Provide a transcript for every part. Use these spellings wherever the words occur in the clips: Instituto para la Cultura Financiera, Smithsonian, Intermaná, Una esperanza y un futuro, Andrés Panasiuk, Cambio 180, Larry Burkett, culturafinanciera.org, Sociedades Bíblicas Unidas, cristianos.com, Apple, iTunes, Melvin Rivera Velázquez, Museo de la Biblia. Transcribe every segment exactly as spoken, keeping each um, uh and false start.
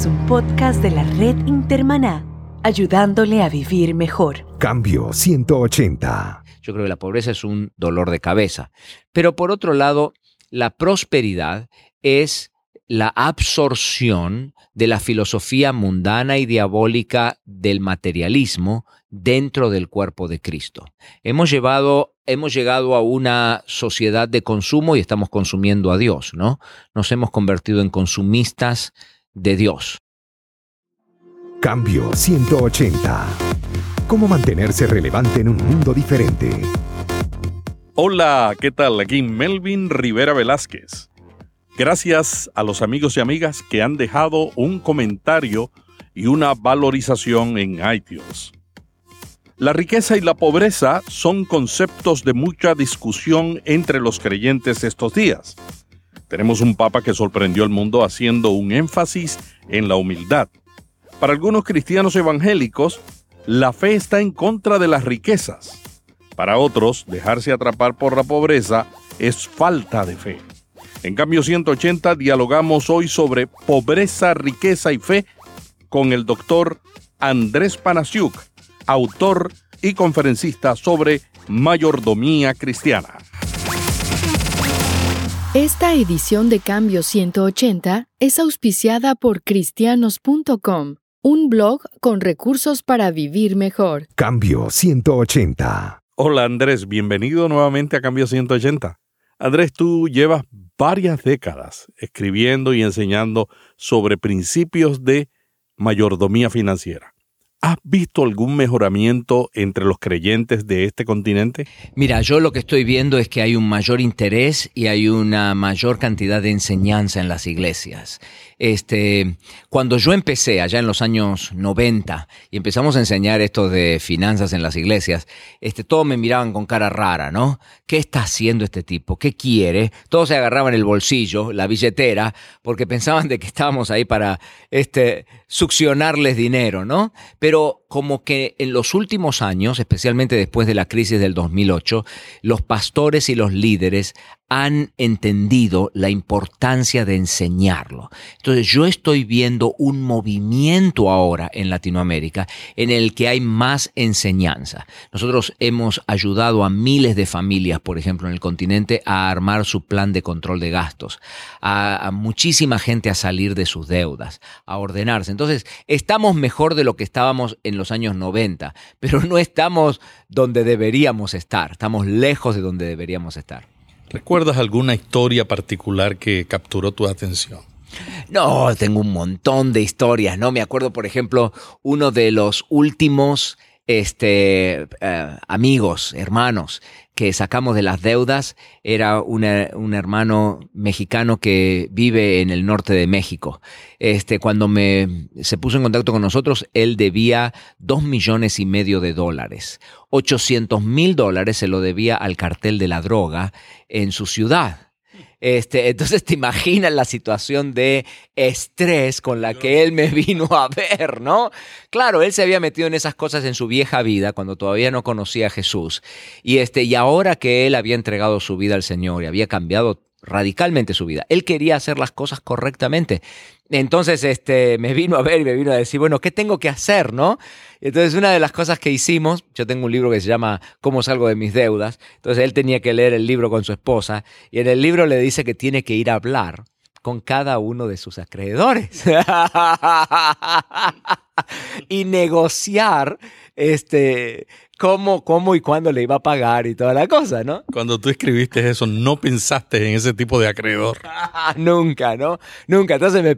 es un podcast de la red Intermaná, ayudándole a vivir mejor. Cambio ciento ochenta. Yo creo que la pobreza es un dolor de cabeza. Pero por otro lado, la prosperidad es la absorción de la filosofía mundana y diabólica del materialismo dentro del cuerpo de Cristo. Hemos llevado, hemos llegado a una sociedad de consumo y estamos consumiendo a Dios, ¿no? Nos hemos convertido en consumistas de Dios. Cambio ciento ochenta. ¿Cómo mantenerse relevante en un mundo diferente? Hola, ¿qué tal? Aquí Melvin Rivera Velázquez. Gracias a los amigos y amigas que han dejado un comentario y una valorización en iTunes. La riqueza y la pobreza son conceptos de mucha discusión entre los creyentes estos días. Tenemos un papa que sorprendió al mundo haciendo un énfasis en la humildad. Para algunos cristianos evangélicos, la fe está en contra de las riquezas. Para otros, dejarse atrapar por la pobreza es falta de fe. En Cambio ciento ochenta dialogamos hoy sobre pobreza, riqueza y fe con el doctor Andrés Panasiuk, autor y conferencista sobre mayordomía cristiana. Esta edición de Cambio ciento ochenta es auspiciada por cristianos punto com, un blog con recursos para vivir mejor. Cambio ciento ochenta. Hola Andrés, bienvenido nuevamente a Cambio ciento ochenta. Andrés, tú llevas varias décadas escribiendo y enseñando sobre principios de mayordomía financiera. ¿Has visto algún mejoramiento entre los creyentes de este continente? Mira, yo lo que estoy viendo es que hay un mayor interés y hay una mayor cantidad de enseñanza en las iglesias. Este, cuando yo empecé allá en los años noventa y empezamos a enseñar esto de finanzas en las iglesias, este, todos me miraban con cara rara, ¿no? ¿Qué está haciendo este tipo? ¿Qué quiere? Todos se agarraban el bolsillo, la billetera, porque pensaban de que estábamos ahí para este, succionarles dinero, ¿no? Pero Pero como que en los últimos años, especialmente después de la crisis del dos mil ocho, los pastores y los líderes han entendido la importancia de enseñarlo. Entonces yo estoy viendo un movimiento ahora en Latinoamérica en el que hay más enseñanza. Nosotros hemos ayudado a miles de familias, por ejemplo, en el continente a armar su plan de control de gastos, a, a muchísima gente a salir de sus deudas, a ordenarse. Entonces estamos mejor de lo que estábamos en los años noventa, pero no estamos donde deberíamos estar, estamos lejos de donde deberíamos estar. ¿Recuerdas alguna historia particular que capturó tu atención? No, tengo un montón de historias, ¿no? Me acuerdo, por ejemplo, uno de los últimos este, eh, amigos, hermanos, que sacamos de las deudas, era una, un hermano mexicano que vive en el norte de México. Este, cuando me, se puso en contacto con nosotros, él debía dos millones y medio de dólares. ochocientos mil dólares se lo debía al cartel de la droga en su ciudad. Este, entonces te imaginas la situación de estrés con la que él me vino a ver, ¿no? Claro, él se había metido en esas cosas en su vieja vida cuando todavía no conocía a Jesús. Y, este, y ahora que él había entregado su vida al Señor y había cambiado radicalmente su vida, él quería hacer las cosas correctamente. Entonces este, me vino a ver y me vino a decir, bueno, ¿qué tengo que hacer, no? Entonces una de las cosas que hicimos, yo tengo un libro que se llama ¿Cómo salgo de mis deudas? Entonces él tenía que leer el libro con su esposa y en el libro le dice que tiene que ir a hablar con cada uno de sus acreedores y negociar este, cómo, cómo y cuándo le iba a pagar y toda la cosa, ¿no? Cuando tú escribiste eso, ¿no pensaste en ese tipo de acreedor? Nunca, ¿no? Nunca. Entonces me,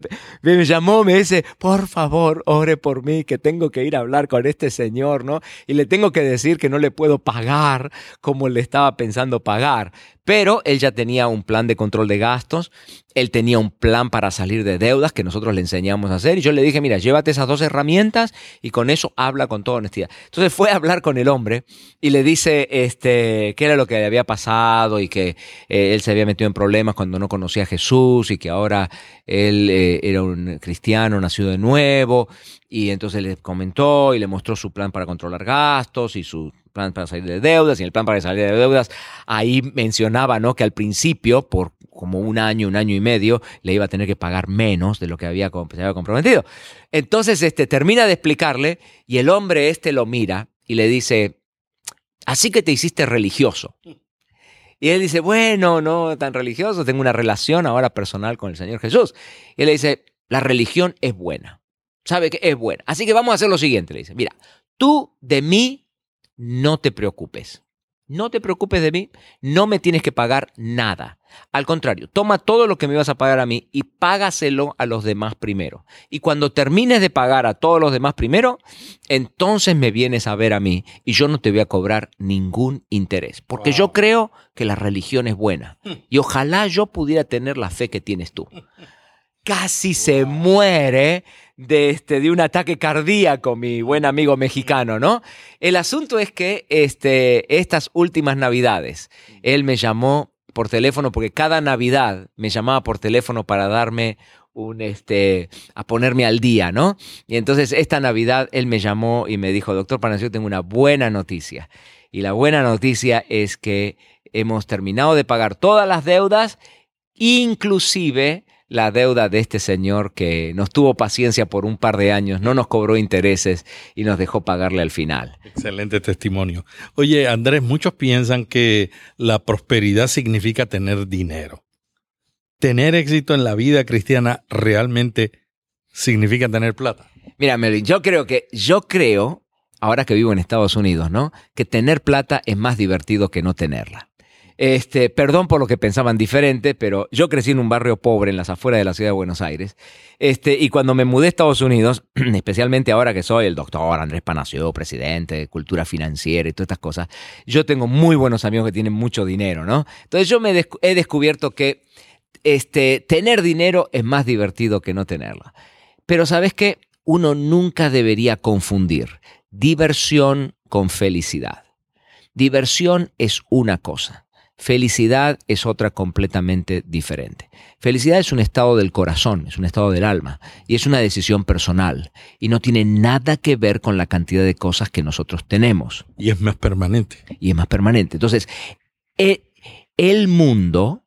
me llamó, me dice, por favor, ore por mí, que tengo que ir a hablar con este señor, ¿no? Y le tengo que decir que no le puedo pagar como le estaba pensando pagar. Pero él ya tenía un plan de control de gastos, él tenía un plan para salir de deudas que nosotros le enseñamos a hacer. Y yo le dije, mira, llévate esas dos herramientas y con eso habla con toda honestidad. Entonces fue a hablar con el hombre y le dice este, qué era lo que le había pasado y que eh, él se había metido en problemas cuando no conocía a Jesús y que ahora él eh, era un cristiano, nacido de nuevo. Y entonces le comentó y le mostró su plan para controlar gastos y su plan para salir de deudas y el plan para salir de deudas. Ahí mencionaba, ¿no?, que al principio, por como un año, un año y medio, le iba a tener que pagar menos de lo que había, se había comprometido. Entonces este, termina de explicarle y el hombre este lo mira y le dice, así que te hiciste religioso. Y él dice, bueno, no tan religioso, tengo una relación ahora personal con el Señor Jesús. Y él le dice, la religión es buena, sabe que es buena. Así que vamos a hacer lo siguiente, le dice, mira, tú de mí no te preocupes. No te preocupes de mí, no me tienes que pagar nada. Al contrario, toma todo lo que me vas a pagar a mí y págaselo a los demás primero. Y cuando termines de pagar a todos los demás primero, entonces me vienes a ver a mí y yo no te voy a cobrar ningún interés. Porque wow. Yo creo que la religión es buena y ojalá yo pudiera tener la fe que tienes tú. Casi se muere de, este, de un ataque cardíaco, mi buen amigo mexicano, ¿no? El asunto es que este, estas últimas Navidades, él me llamó por teléfono, porque cada Navidad me llamaba por teléfono para darme un, este, a ponerme al día, ¿no? Y entonces esta Navidad él me llamó y me dijo, doctor Panasiuk, tengo una buena noticia. Y la buena noticia es que hemos terminado de pagar todas las deudas, inclusive la deuda de este señor que nos tuvo paciencia por un par de años, no nos cobró intereses y nos dejó pagarle al final. Excelente testimonio. Oye, Andrés, muchos piensan que la prosperidad significa tener dinero. ¿Tener éxito en la vida cristiana realmente significa tener plata? Mira, Melvin, yo creo que, yo creo, ahora que vivo en Estados Unidos, ¿no?, que tener plata es más divertido que no tenerla. Este, perdón por lo que pensaban diferente, pero yo crecí en un barrio pobre en las afueras de la ciudad de Buenos Aires. Este, y cuando me mudé a Estados Unidos, especialmente ahora que soy el doctor Andrés Panasiuk, presidente de Cultura Financiera y todas estas cosas, yo tengo muy buenos amigos que tienen mucho dinero, ¿no? Entonces yo me des- he descubierto que este, tener dinero es más divertido que no tenerlo. Pero ¿sabes qué? Uno nunca debería confundir diversión con felicidad. Diversión es una cosa. Felicidad es otra completamente diferente. Felicidad es un estado del corazón, es un estado del alma y es una decisión personal y no tiene nada que ver con la cantidad de cosas que nosotros tenemos. Y es más permanente. Y es más permanente. Entonces, el mundo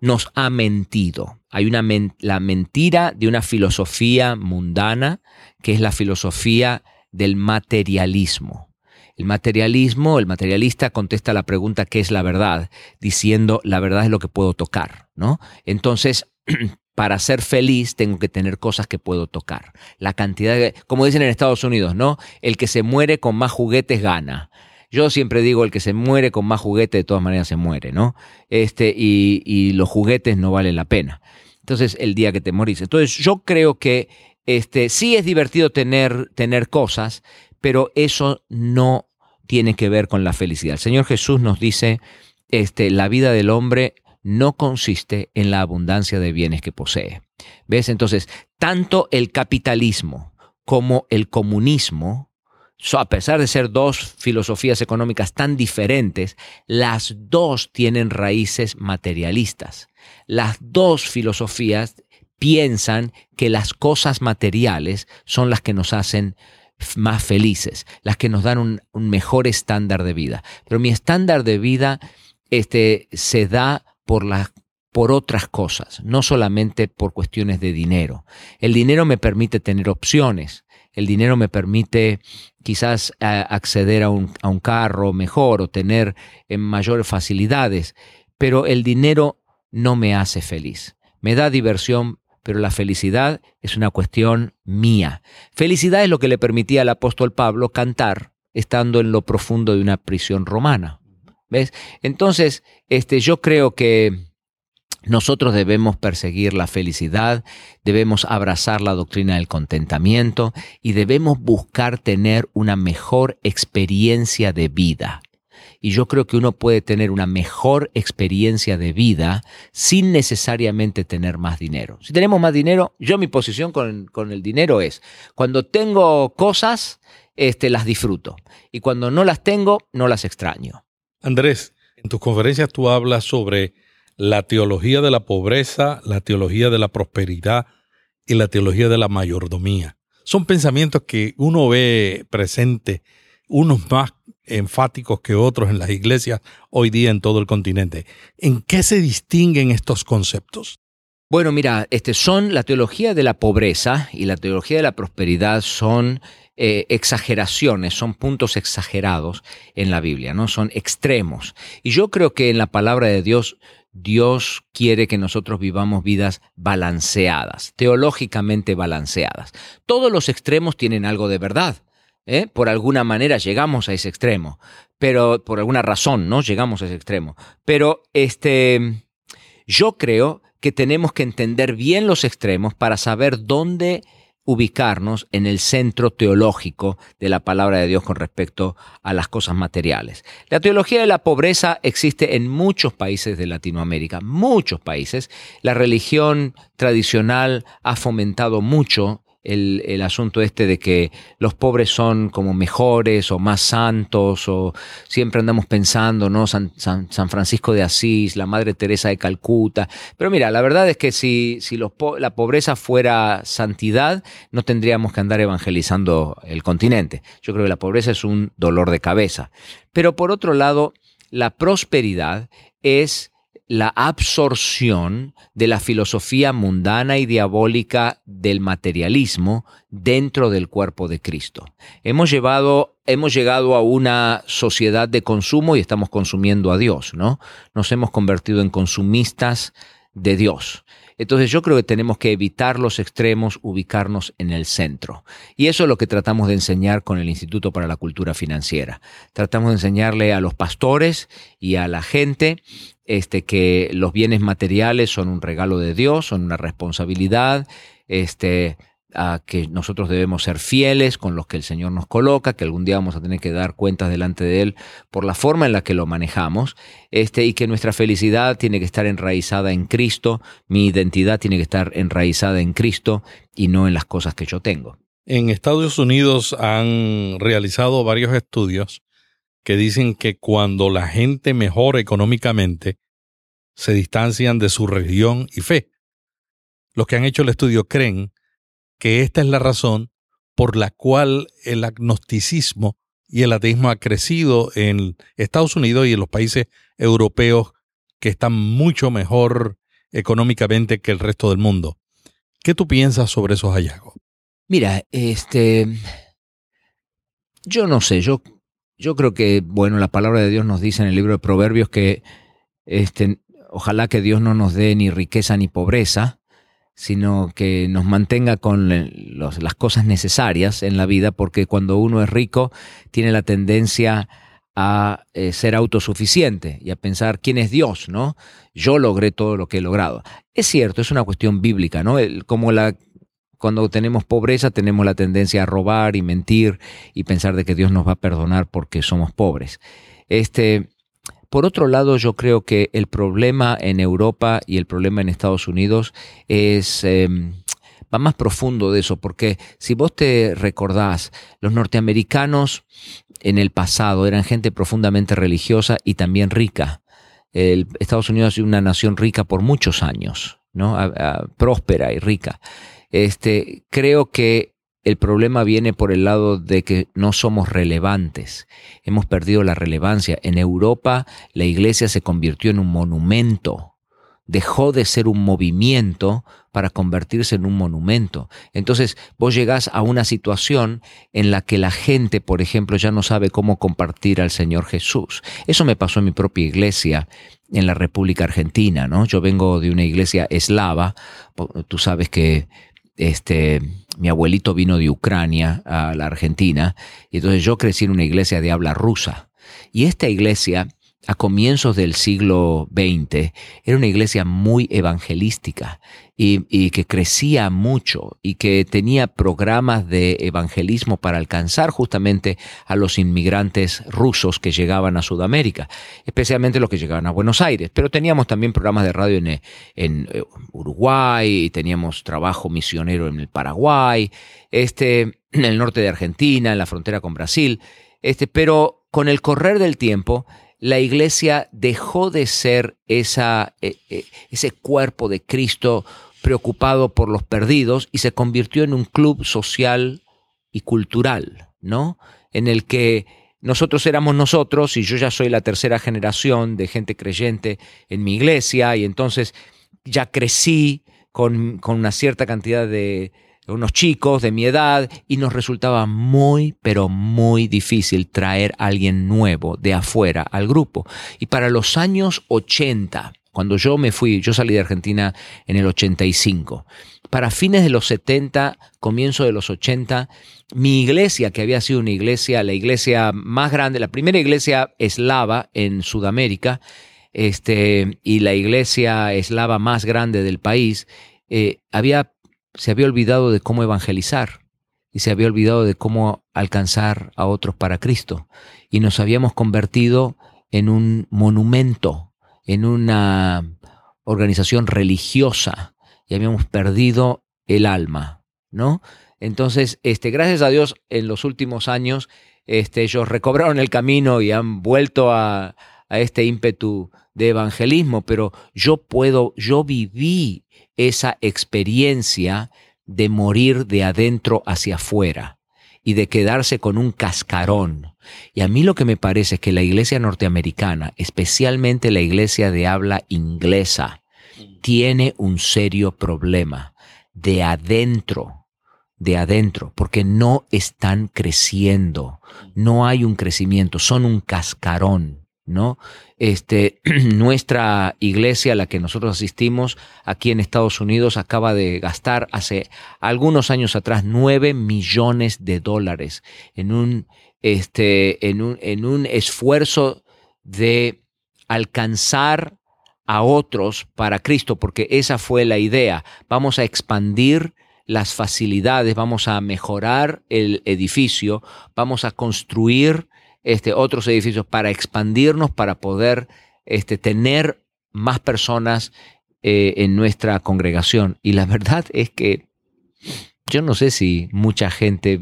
nos ha mentido. Hay una men- la mentira de una filosofía mundana que es la filosofía del materialismo. El materialismo, el materialista contesta la pregunta ¿qué es la verdad?, diciendo la verdad es lo que puedo tocar, ¿no? Entonces, para ser feliz tengo que tener cosas que puedo tocar. La cantidad de, como dicen en Estados Unidos, ¿no? El que se muere con más juguetes gana. Yo siempre digo, el que se muere con más juguetes de todas maneras se muere, ¿no? Este, y, y los juguetes no valen la pena. Entonces, el día que te morís. Entonces, yo creo que este, sí es divertido tener, tener cosas, pero eso no tiene que ver con la felicidad. El Señor Jesús nos dice, este, la vida del hombre no consiste en la abundancia de bienes que posee. ¿Ves? Entonces, tanto el capitalismo como el comunismo, a pesar de ser dos filosofías económicas tan diferentes, las dos tienen raíces materialistas. Las dos filosofías piensan que las cosas materiales son las que nos hacen más felices, las que nos dan un, un mejor estándar de vida. Pero mi estándar de vida este, se da por, la, por otras cosas, no solamente por cuestiones de dinero. El dinero me permite tener opciones, el dinero me permite quizás a, acceder a un, a un carro mejor o tener en mayores facilidades, pero el dinero no me hace feliz. Me da diversión, pero la felicidad es una cuestión mía. Felicidad es lo que le permitía al apóstol Pablo cantar estando en lo profundo de una prisión romana. ¿Ves? Entonces, este, yo creo que nosotros debemos perseguir la felicidad, debemos abrazar la doctrina del contentamiento y debemos buscar tener una mejor experiencia de vida. Y yo creo que uno puede tener una mejor experiencia de vida sin necesariamente tener más dinero. Si tenemos más dinero, yo mi posición con, con el dinero es, cuando tengo cosas, este, las disfruto. Y cuando no las tengo, no las extraño. Andrés, en tus conferencias tú hablas sobre la teología de la pobreza, la teología de la prosperidad y la teología de la mayordomía. Son pensamientos que uno ve presente, unos más enfáticos que otros en las iglesias hoy día en todo el continente. ¿En qué se distinguen estos conceptos? Bueno, mira, este, son la teología de la pobreza y la teología de la prosperidad son eh, exageraciones, son puntos exagerados en la Biblia, ¿no? Son extremos. Y yo creo que en la palabra de Dios, Dios quiere que nosotros vivamos vidas balanceadas, teológicamente balanceadas. Todos los extremos tienen algo de verdad. ¿Eh? Por alguna manera llegamos a ese extremo, pero por alguna razón, ¿no? Llegamos a ese extremo. Pero este, yo creo que tenemos que entender bien los extremos para saber dónde ubicarnos en el centro teológico de la palabra de Dios con respecto a las cosas materiales. La teología de la pobreza existe en muchos países de Latinoamérica, muchos países. La religión tradicional ha fomentado mucho El, el asunto este de que los pobres son como mejores o más santos, o siempre andamos pensando, ¿no? San, San, San Francisco de Asís, la Madre Teresa de Calcuta. Pero mira, la verdad es que si, si los po- la pobreza fuera santidad, no tendríamos que andar evangelizando el continente. Yo creo que la pobreza es un dolor de cabeza. Pero por otro lado, la prosperidad es la absorción de la filosofía mundana y diabólica del materialismo dentro del cuerpo de Cristo. Hemos llevado, hemos llegado a una sociedad de consumo y estamos consumiendo a Dios, ¿no? Nos hemos convertido en consumistas de Dios. Entonces yo creo que tenemos que evitar los extremos, ubicarnos en el centro. Y eso es lo que tratamos de enseñar con el Instituto para la Cultura Financiera. Tratamos de enseñarle a los pastores y a la gente este, que los bienes materiales son un regalo de Dios, son una responsabilidad, este, a que nosotros debemos ser fieles con los que el Señor nos coloca, que algún día vamos a tener que dar cuentas delante de Él por la forma en la que lo manejamos, este, y que nuestra felicidad tiene que estar enraizada en Cristo, mi identidad tiene que estar enraizada en Cristo y no en las cosas que yo tengo. En Estados Unidos han realizado varios estudios que dicen que cuando la gente mejora económicamente, se distancian de su religión y fe. Los que han hecho el estudio creen que esta es la razón por la cual el agnosticismo y el ateísmo ha crecido en Estados Unidos y en los países europeos que están mucho mejor económicamente que el resto del mundo. ¿Qué tú piensas sobre esos hallazgos? Mira, este, yo no sé, yo, yo creo que, bueno, la palabra de Dios nos dice en el libro de Proverbios que este, ojalá que Dios no nos dé ni riqueza ni pobreza, sino que nos mantenga con los, las cosas necesarias en la vida, porque cuando uno es rico tiene la tendencia a eh, ser autosuficiente y a pensar quién es Dios, ¿no? Yo logré todo lo que he logrado. Es cierto, es una cuestión bíblica, ¿no? El, como la, cuando tenemos pobreza tenemos la tendencia a robar y mentir y pensar de que Dios nos va a perdonar porque somos pobres. Este... Por otro lado, yo creo que el problema en Europa y el problema en Estados Unidos es, eh, va más profundo de eso, porque si vos te recordás, los norteamericanos en el pasado eran gente profundamente religiosa y también rica. El, Estados Unidos es una nación rica por muchos años, ¿no? A, a, próspera y rica. Este, creo que el problema viene por el lado de que no somos relevantes. Hemos perdido la relevancia. En Europa la iglesia se convirtió en un monumento. Dejó de ser un movimiento para convertirse en un monumento. Entonces vos llegás a una situación en la que la gente, por ejemplo, ya no sabe cómo compartir al Señor Jesús. Eso me pasó en mi propia iglesia en la República Argentina, ¿no? Yo vengo de una iglesia eslava. Tú sabes que Este, mi abuelito vino de Ucrania a la Argentina y entonces yo crecí en una iglesia de habla rusa. Y esta iglesia, a comienzos del siglo veinte, era una iglesia muy evangelística y, y que crecía mucho y que tenía programas de evangelismo para alcanzar justamente a los inmigrantes rusos que llegaban a Sudamérica, especialmente los que llegaban a Buenos Aires. Pero teníamos también programas de radio en, en Uruguay, teníamos trabajo misionero en el Paraguay, este, en el norte de Argentina, en la frontera con Brasil. Este, pero con el correr del tiempo, la iglesia dejó de ser esa, ese cuerpo de Cristo preocupado por los perdidos y se convirtió en un club social y cultural, ¿no? En el que nosotros éramos nosotros y yo ya soy la tercera generación de gente creyente en mi iglesia y entonces ya crecí con, con una cierta cantidad de unos chicos de mi edad y nos resultaba muy, pero muy difícil traer a alguien nuevo de afuera al grupo. Y para los años ochenta, cuando yo me fui, yo salí de Argentina en el ochenta y cinco, para fines de los setenta, comienzo de los ochenta, mi iglesia, que había sido una iglesia, la iglesia más grande, la primera iglesia eslava en Sudamérica, este, y la iglesia eslava más grande del país, eh, había se había olvidado de cómo evangelizar y se había olvidado de cómo alcanzar a otros para Cristo. Y nos habíamos convertido en un monumento, en una organización religiosa y habíamos perdido el alma, ¿no? Entonces, este, gracias a Dios, en los últimos años, este, ellos recobraron el camino y han vuelto a, a este ímpetu de evangelismo, pero yo puedo, yo viví esa experiencia de morir de adentro hacia afuera y de quedarse con un cascarón. Y a mí lo que me parece es que la iglesia norteamericana, especialmente la iglesia de habla inglesa, tiene un serio problema de adentro, de adentro, porque no están creciendo, no hay un crecimiento, son un cascarón, ¿no? Este, nuestra iglesia a la que nosotros asistimos aquí en Estados Unidos acaba de gastar hace algunos años atrás nueve millones de dólares en un, este, en un, en un esfuerzo de alcanzar a otros para Cristo, porque esa fue la idea. Vamos a expandir las facilidades, vamos a mejorar el edificio, vamos a construir Este, otros edificios para expandirnos, para poder este, tener más personas eh, en nuestra congregación. Y la verdad es que yo no sé si mucha gente...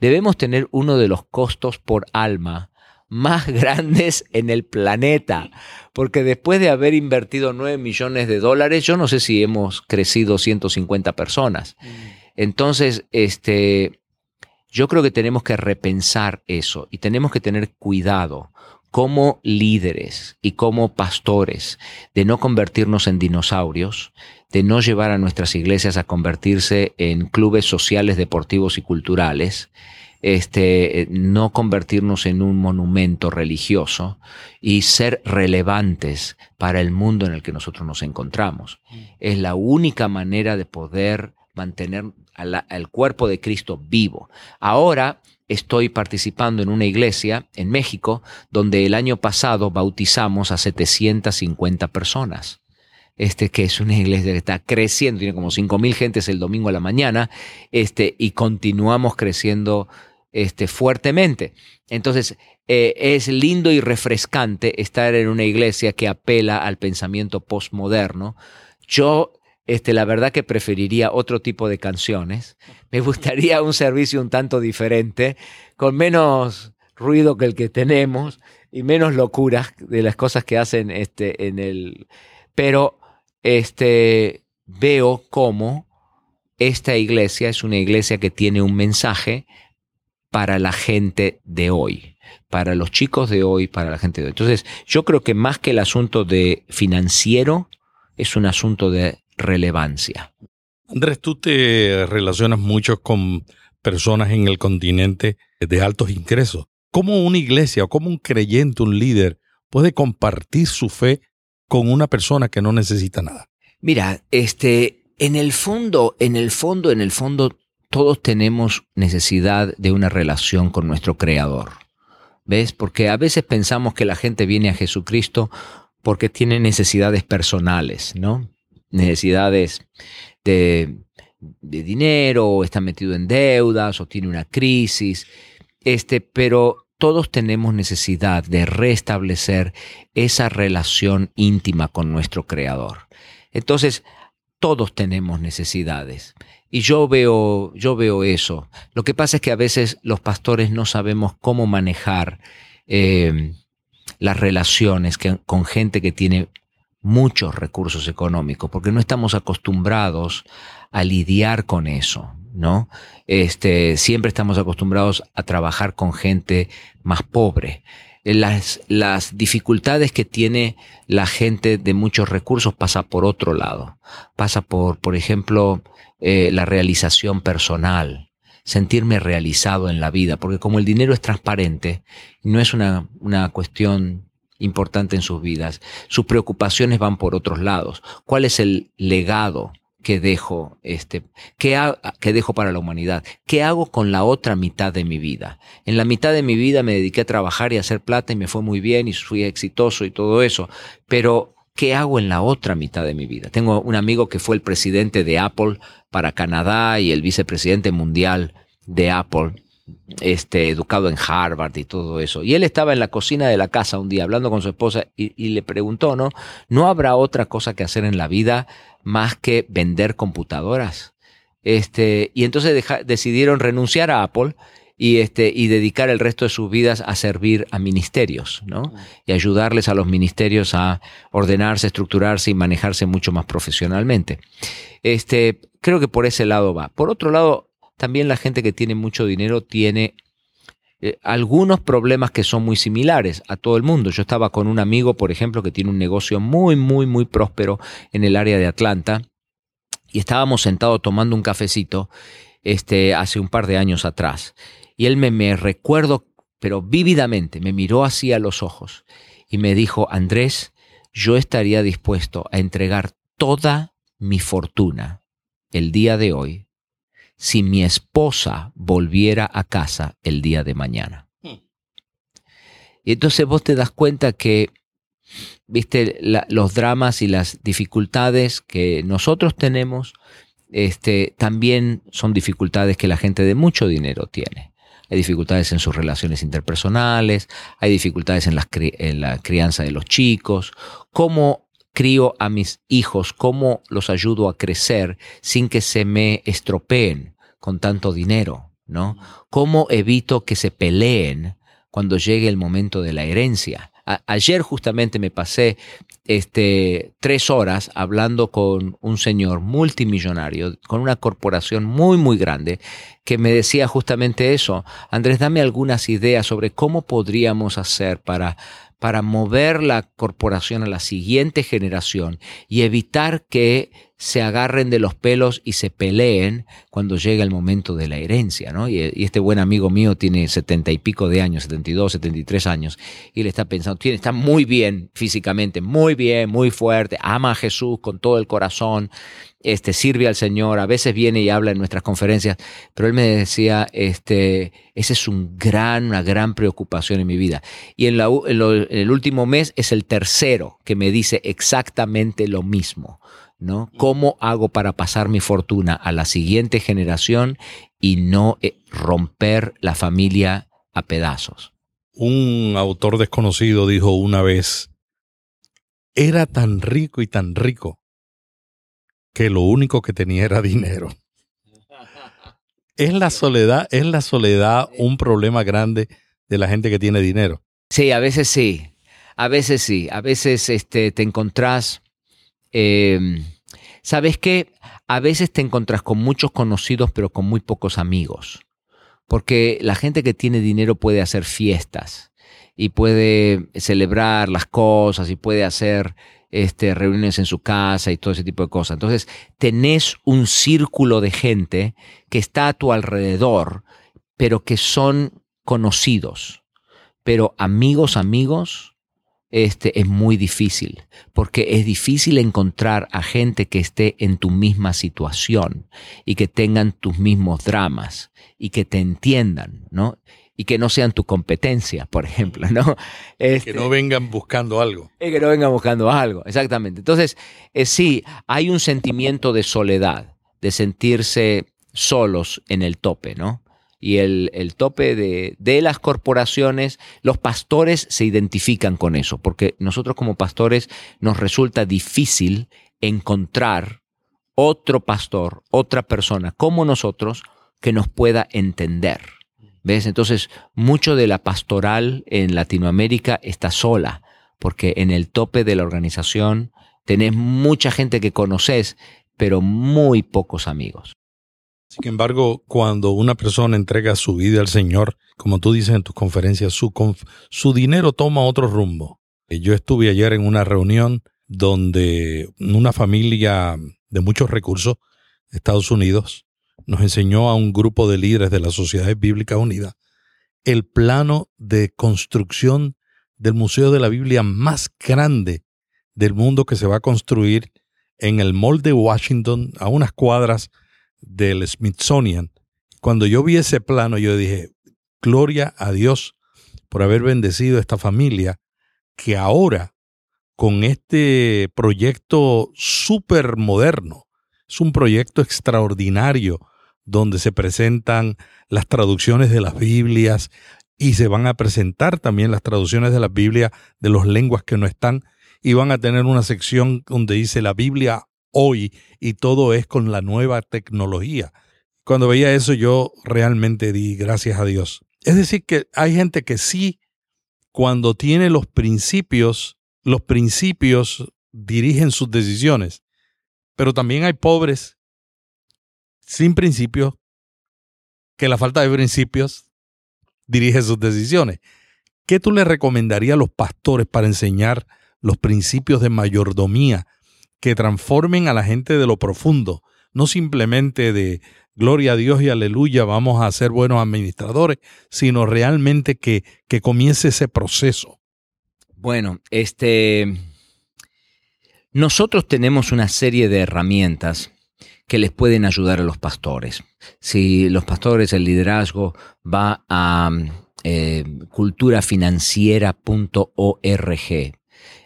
Debemos tener uno de los costos por alma más grandes en el planeta, porque después de haber invertido nueve millones de dólares, yo no sé si hemos crecido ciento cincuenta personas. Entonces, este... yo creo que tenemos que repensar eso y tenemos que tener cuidado como líderes y como pastores de no convertirnos en dinosaurios, de no llevar a nuestras iglesias a convertirse en clubes sociales, deportivos y culturales, este, no convertirnos en un monumento religioso y ser relevantes para el mundo en el que nosotros nos encontramos. Es la única manera de poder mantener al, al cuerpo de Cristo vivo. Ahora estoy participando en una iglesia en México donde el año pasado bautizamos a setecientas cincuenta personas. Este, que es una iglesia que está creciendo, tiene como cinco mil gentes el domingo a la mañana, este, y continuamos creciendo este, fuertemente. Entonces, eh, es lindo y refrescante estar en una iglesia que apela al pensamiento postmoderno. Yo Este, la verdad que preferiría otro tipo de canciones. Me gustaría un servicio un tanto diferente, con menos ruido que el que tenemos y menos locuras de las cosas que hacen este, en el... Pero este, veo cómo esta iglesia es una iglesia que tiene un mensaje para la gente de hoy, para los chicos de hoy, para la gente de hoy. Entonces, yo creo que más que el asunto de financiero, es un asunto de relevancia. Andrés, tú te relacionas mucho con personas en el continente de altos ingresos. ¿Cómo una iglesia o cómo un creyente, un líder, puede compartir su fe con una persona que no necesita nada? Mira, este, en el fondo, en el fondo, en el fondo, todos tenemos necesidad de una relación con nuestro Creador. ¿Ves? Porque a veces pensamos que la gente viene a Jesucristo porque tiene necesidades personales, ¿no? Necesidades de, de dinero, o está metido en deudas, o tiene una crisis. Este, pero todos tenemos necesidad de restablecer esa relación íntima con nuestro Creador. Entonces, todos tenemos necesidades. Y yo veo, yo veo eso. Lo que pasa es que a veces los pastores no sabemos cómo manejar eh, las relaciones que, con gente que tiene muchos recursos económicos, porque no estamos acostumbrados a lidiar con eso. ¿no? Este, siempre estamos acostumbrados a trabajar con gente más pobre. Las, las dificultades que tiene la gente de muchos recursos pasa por otro lado. Pasa por, por ejemplo, eh, la realización personal. Sentirme realizado en la vida. Porque como el dinero es transparente, no es una, una cuestión importante en sus vidas. Sus preocupaciones van por otros lados. ¿Cuál es el legado que dejo, este, que, ha, que dejo para la humanidad? ¿Qué hago con la otra mitad de mi vida? En la mitad de mi vida me dediqué a trabajar y a hacer plata y me fue muy bien y fui exitoso y todo eso. Pero, ¿qué hago en la otra mitad de mi vida? Tengo un amigo que fue el presidente de Apple para Canadá y el vicepresidente mundial de Apple, este, educado en Harvard y todo eso. Y él estaba en la cocina de la casa un día hablando con su esposa y, y le preguntó, ¿no? ¿No habrá otra cosa que hacer en la vida más que vender computadoras? Este, y entonces deja, decidieron renunciar a Apple y, este, y dedicar el resto de sus vidas a servir a ministerios, ¿no? Y ayudarles a los ministerios a ordenarse, estructurarse y manejarse mucho más profesionalmente. Este, creo que por ese lado va. Por otro lado, también la gente que tiene mucho dinero tiene eh, algunos problemas que son muy similares a todo el mundo. Yo estaba con un amigo, por ejemplo, que tiene un negocio muy, muy, muy próspero en el área de Atlanta y estábamos sentados tomando un cafecito este, hace un par de años atrás. Y él me, me recuerdo, pero vívidamente, me miró así a los ojos y me dijo, Andrés, yo estaría dispuesto a entregar toda mi fortuna el día de hoy si mi esposa volviera a casa el día de mañana. Y entonces vos te das cuenta que, viste, la, los dramas y las dificultades que nosotros tenemos, este, también son dificultades que la gente de mucho dinero tiene. Hay dificultades en sus relaciones interpersonales, hay dificultades en la, en la crianza de los chicos, cómo crío a mis hijos, cómo los ayudo a crecer sin que se me estropeen con tanto dinero, ¿no? Cómo evito que se peleen cuando llegue el momento de la herencia. A- ayer justamente me pasé este, tres horas hablando con un señor multimillonario, con una corporación muy, muy grande, que me decía justamente eso. Andrés, dame algunas ideas sobre cómo podríamos hacer para... para mover la corporación a la siguiente generación y evitar que se agarren de los pelos y se peleen cuando llegue el momento de la herencia, ¿no? Y, y este buen amigo mío tiene setenta y pico de años, setenta y dos, setenta y tres años, y le está pensando, tiene, está muy bien físicamente, muy bien, muy fuerte, ama a Jesús con todo el corazón, este, sirve al Señor, a veces viene y habla en nuestras conferencias, pero él me decía, este, esa es un gran, una gran preocupación en mi vida. Y en, la, en, lo, en el último mes es el tercero que me dice exactamente lo mismo, ¿no? ¿Cómo hago para pasar mi fortuna a la siguiente generación y no romper la familia a pedazos? Un autor desconocido dijo una vez, era tan rico y tan rico que lo único que tenía era dinero. ¿Es la soledad, es la soledad un problema grande de la gente que tiene dinero? Sí, a veces sí. A veces sí. A veces este, te encontrás... Eh, ¿Sabes qué? A veces te encontrás con muchos conocidos, pero con muy pocos amigos. Porque la gente que tiene dinero puede hacer fiestas y puede celebrar las cosas y puede hacer... Este, reuniones en su casa y todo ese tipo de cosas. Entonces, tenés un círculo de gente que está a tu alrededor, pero que son conocidos. Pero amigos, amigos, este, es muy difícil, porque es difícil encontrar a gente que esté en tu misma situación y que tengan tus mismos dramas y que te entiendan, ¿no? Y que no sean tu competencia, por ejemplo, ¿no? Este, que no vengan buscando algo. Que no vengan buscando algo, exactamente. Entonces, eh, sí, hay un sentimiento de soledad, de sentirse solos en el tope, ¿no? Y el, el tope de, de las corporaciones, los pastores se identifican con eso, porque nosotros como pastores nos resulta difícil encontrar otro pastor, otra persona como nosotros que nos pueda entender. ¿Ves? Entonces, mucho de la pastoral en Latinoamérica está sola, porque en el tope de la organización tenés mucha gente que conoces, pero muy pocos amigos. Sin embargo, cuando una persona entrega su vida al Señor, como tú dices en tus conferencias, su, conf- su dinero toma otro rumbo. Yo estuve ayer en una reunión donde una familia de muchos recursos de Estados Unidos nos enseñó a un grupo de líderes de las Sociedades Bíblicas Unidas el plano de construcción del Museo de la Biblia más grande del mundo, que se va a construir en el Mall de Washington, a unas cuadras del Smithsonian. Cuando yo vi ese plano, yo dije, gloria a Dios por haber bendecido a esta familia, que ahora con este proyecto súper moderno, es un proyecto extraordinario donde se presentan las traducciones de las Biblias y se van a presentar también las traducciones de las Biblias de las lenguas que no están, y van a tener una sección donde dice la Biblia hoy, y todo es con la nueva tecnología. Cuando veía eso, yo realmente di gracias a Dios. Es decir, que hay gente que sí, cuando tiene los principios, los principios dirigen sus decisiones, pero también hay pobres sin principios, que la falta de principios dirige sus decisiones. ¿Qué tú le recomendarías a los pastores para enseñar los principios de mayordomía que transformen a la gente de lo profundo? No simplemente de gloria a Dios y aleluya, vamos a ser buenos administradores, sino realmente que, que comience ese proceso. Bueno, este, nosotros tenemos una serie de herramientas que les pueden ayudar a los pastores. Si los pastores, el liderazgo, va a eh, cultura financiera punto org.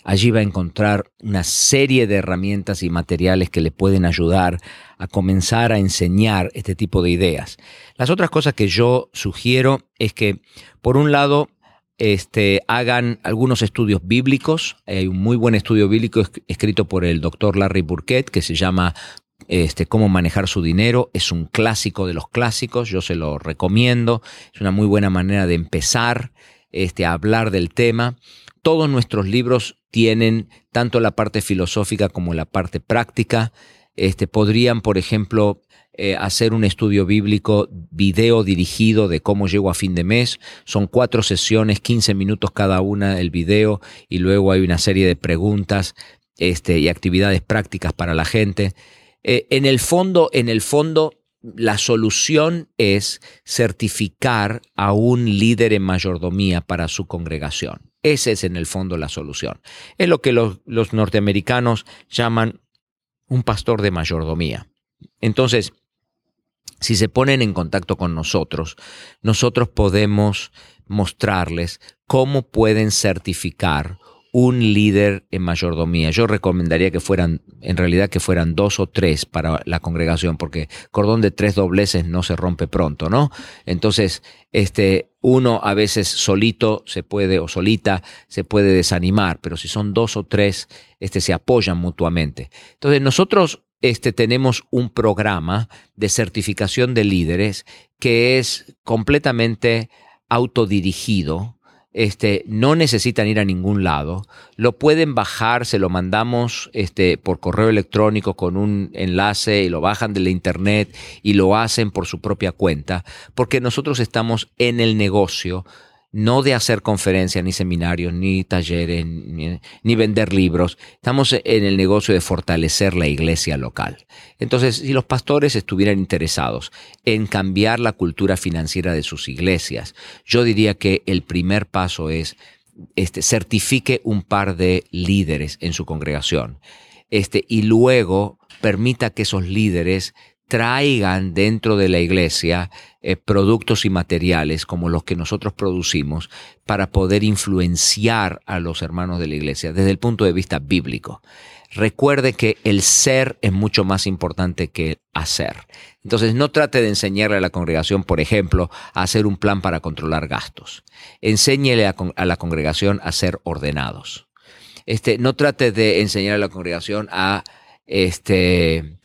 Allí va a encontrar una serie de herramientas y materiales que le pueden ayudar a comenzar a enseñar este tipo de ideas. Las otras cosas que yo sugiero es que, por un lado, este, hagan algunos estudios bíblicos. Hay un muy buen estudio bíblico escrito por el doctor Larry Burkett que se llama Este, cómo manejar su dinero. Es un clásico de los clásicos, yo se lo recomiendo. Es una muy buena manera de empezar este, a hablar del tema. Todos nuestros libros tienen tanto la parte filosófica como la parte práctica. Este, podrían, por ejemplo, eh, hacer un estudio bíblico, video dirigido de cómo llego a fin de mes. Son cuatro sesiones, quince minutos cada una el video, y luego hay una serie de preguntas este, y actividades prácticas para la gente. Eh, en el fondo, en el fondo, la solución es certificar a un líder en mayordomía para su congregación. Esa es, en el fondo, la solución. Es lo que los, los norteamericanos llaman un pastor de mayordomía. Entonces, si se ponen en contacto con nosotros, nosotros podemos mostrarles cómo pueden certificar un líder en mayordomía. Yo recomendaría que fueran, en realidad, que fueran dos o tres para la congregación, porque cordón de tres dobleces no se rompe pronto, ¿no? Entonces, este, uno a veces solito se puede, o solita, se puede desanimar, pero si son dos o tres, este, se apoyan mutuamente. Entonces, nosotros este, tenemos un programa de certificación de líderes que es completamente autodirigido. Este, no necesitan ir a ningún lado, lo pueden bajar, se lo mandamos este, por correo electrónico con un enlace, y lo bajan de la internet y lo hacen por su propia cuenta, porque nosotros estamos en el negocio, no de hacer conferencias, ni seminarios, ni talleres, ni, ni vender libros. Estamos en el negocio de fortalecer la iglesia local. Entonces, si los pastores estuvieran interesados en cambiar la cultura financiera de sus iglesias, yo diría que el primer paso es este, certifique un par de líderes en su congregación este, y luego permita que esos líderes traigan dentro de la iglesia eh, productos y materiales como los que nosotros producimos para poder influenciar a los hermanos de la iglesia desde el punto de vista bíblico. Recuerde que el ser es mucho más importante que el hacer. Entonces, no trate de enseñarle a la congregación, por ejemplo, a hacer un plan para controlar gastos. Enséñele a, a la congregación a ser ordenados. Este, no trate de enseñar a la congregación a este,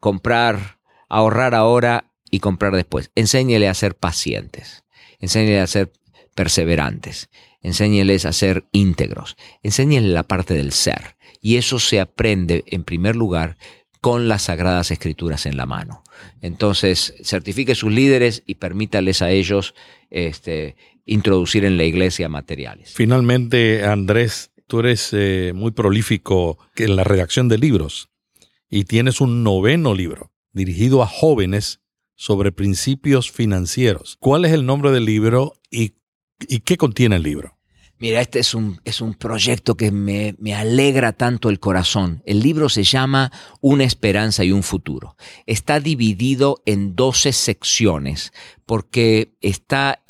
comprar, ahorrar ahora y comprar después. Enséñele a ser pacientes, enséñele a ser perseverantes, enséñeles a ser íntegros, enséñele la parte del ser. Y eso se aprende, en primer lugar, con las Sagradas Escrituras en la mano. Entonces, certifique sus líderes y permítales a ellos este, introducir en la iglesia materiales. Finalmente, Andrés, tú eres eh, muy prolífico en la redacción de libros y tienes un noveno libro dirigido a jóvenes sobre principios financieros. ¿Cuál es el nombre del libro y, y qué contiene el libro? Mira, este es un, es un proyecto que me, me alegra tanto el corazón. El libro se llama Una esperanza y un futuro. Está dividido en doce secciones porque está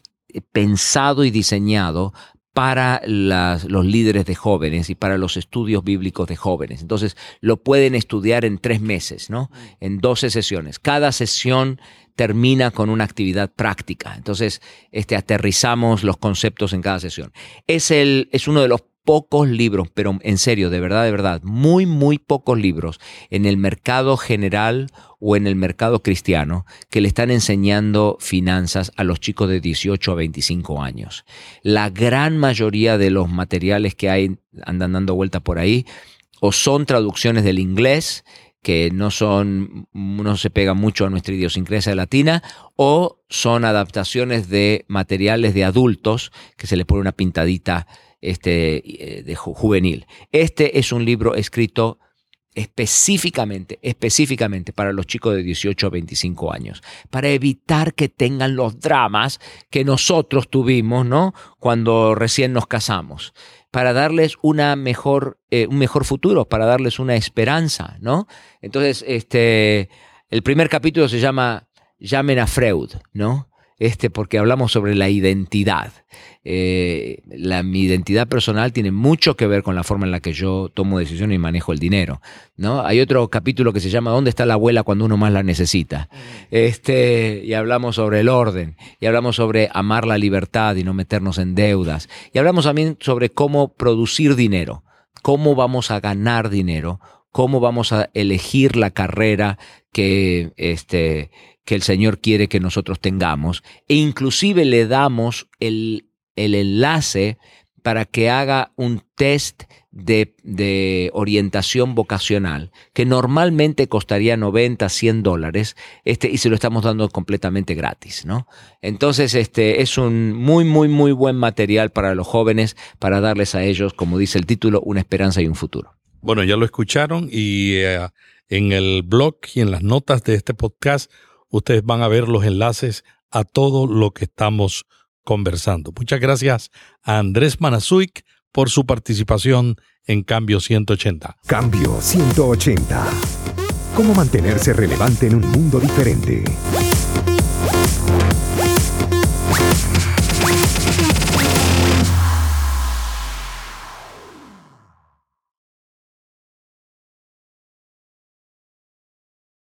pensado y diseñado para las, los líderes de jóvenes y para los estudios bíblicos de jóvenes. Entonces, lo pueden estudiar en tres meses, ¿no? En doce sesiones. Cada sesión termina con una actividad práctica. Entonces, este, aterrizamos los conceptos en cada sesión. Es, el, es uno de los pocos libros, pero en serio, de verdad, de verdad, muy, muy pocos libros en el mercado general o en el mercado cristiano que le están enseñando finanzas a los chicos de dieciocho a veinticinco años. La gran mayoría de los materiales que hay andan dando vuelta por ahí o son traducciones del inglés que no son, no se pega mucho a nuestra idiosincrasia latina, o son adaptaciones de materiales de adultos que se les pone una pintadita Este, de ju- juvenil. Este es un libro escrito específicamente, específicamente para los chicos de dieciocho a veinticinco años, para evitar que tengan los dramas que nosotros tuvimos, ¿no? Cuando recién nos casamos, para darles una mejor, eh, un mejor futuro, para darles una esperanza, ¿no? Entonces, este, el primer capítulo se llama Llamen a Freud, ¿no? Este, porque hablamos sobre la identidad. Eh, la, mi identidad personal tiene mucho que ver con la forma en la que yo tomo decisiones y manejo el dinero, ¿no? Hay otro capítulo que se llama ¿Dónde está la abuela cuando uno más la necesita? Este, y hablamos sobre el orden, y hablamos sobre amar la libertad y no meternos en deudas. Y hablamos también sobre cómo producir dinero, cómo vamos a ganar dinero, cómo vamos a elegir la carrera que... Este, que el Señor quiere que nosotros tengamos, e inclusive le damos el, el enlace para que haga un test de, de orientación vocacional, que normalmente costaría noventa, cien dólares, este, y se lo estamos dando completamente gratis, ¿no? Entonces, este, es un muy, muy, muy buen material para los jóvenes, para darles a ellos, como dice el título, una esperanza y un futuro. Bueno, ya lo escucharon, y eh, en el blog y en las notas de este podcast, ustedes van a ver los enlaces a todo lo que estamos conversando. Muchas gracias a Andrés Panasiuk por su participación en Cambio ciento ochenta. Cambio ciento ochenta. ¿Cómo mantenerse relevante en un mundo diferente?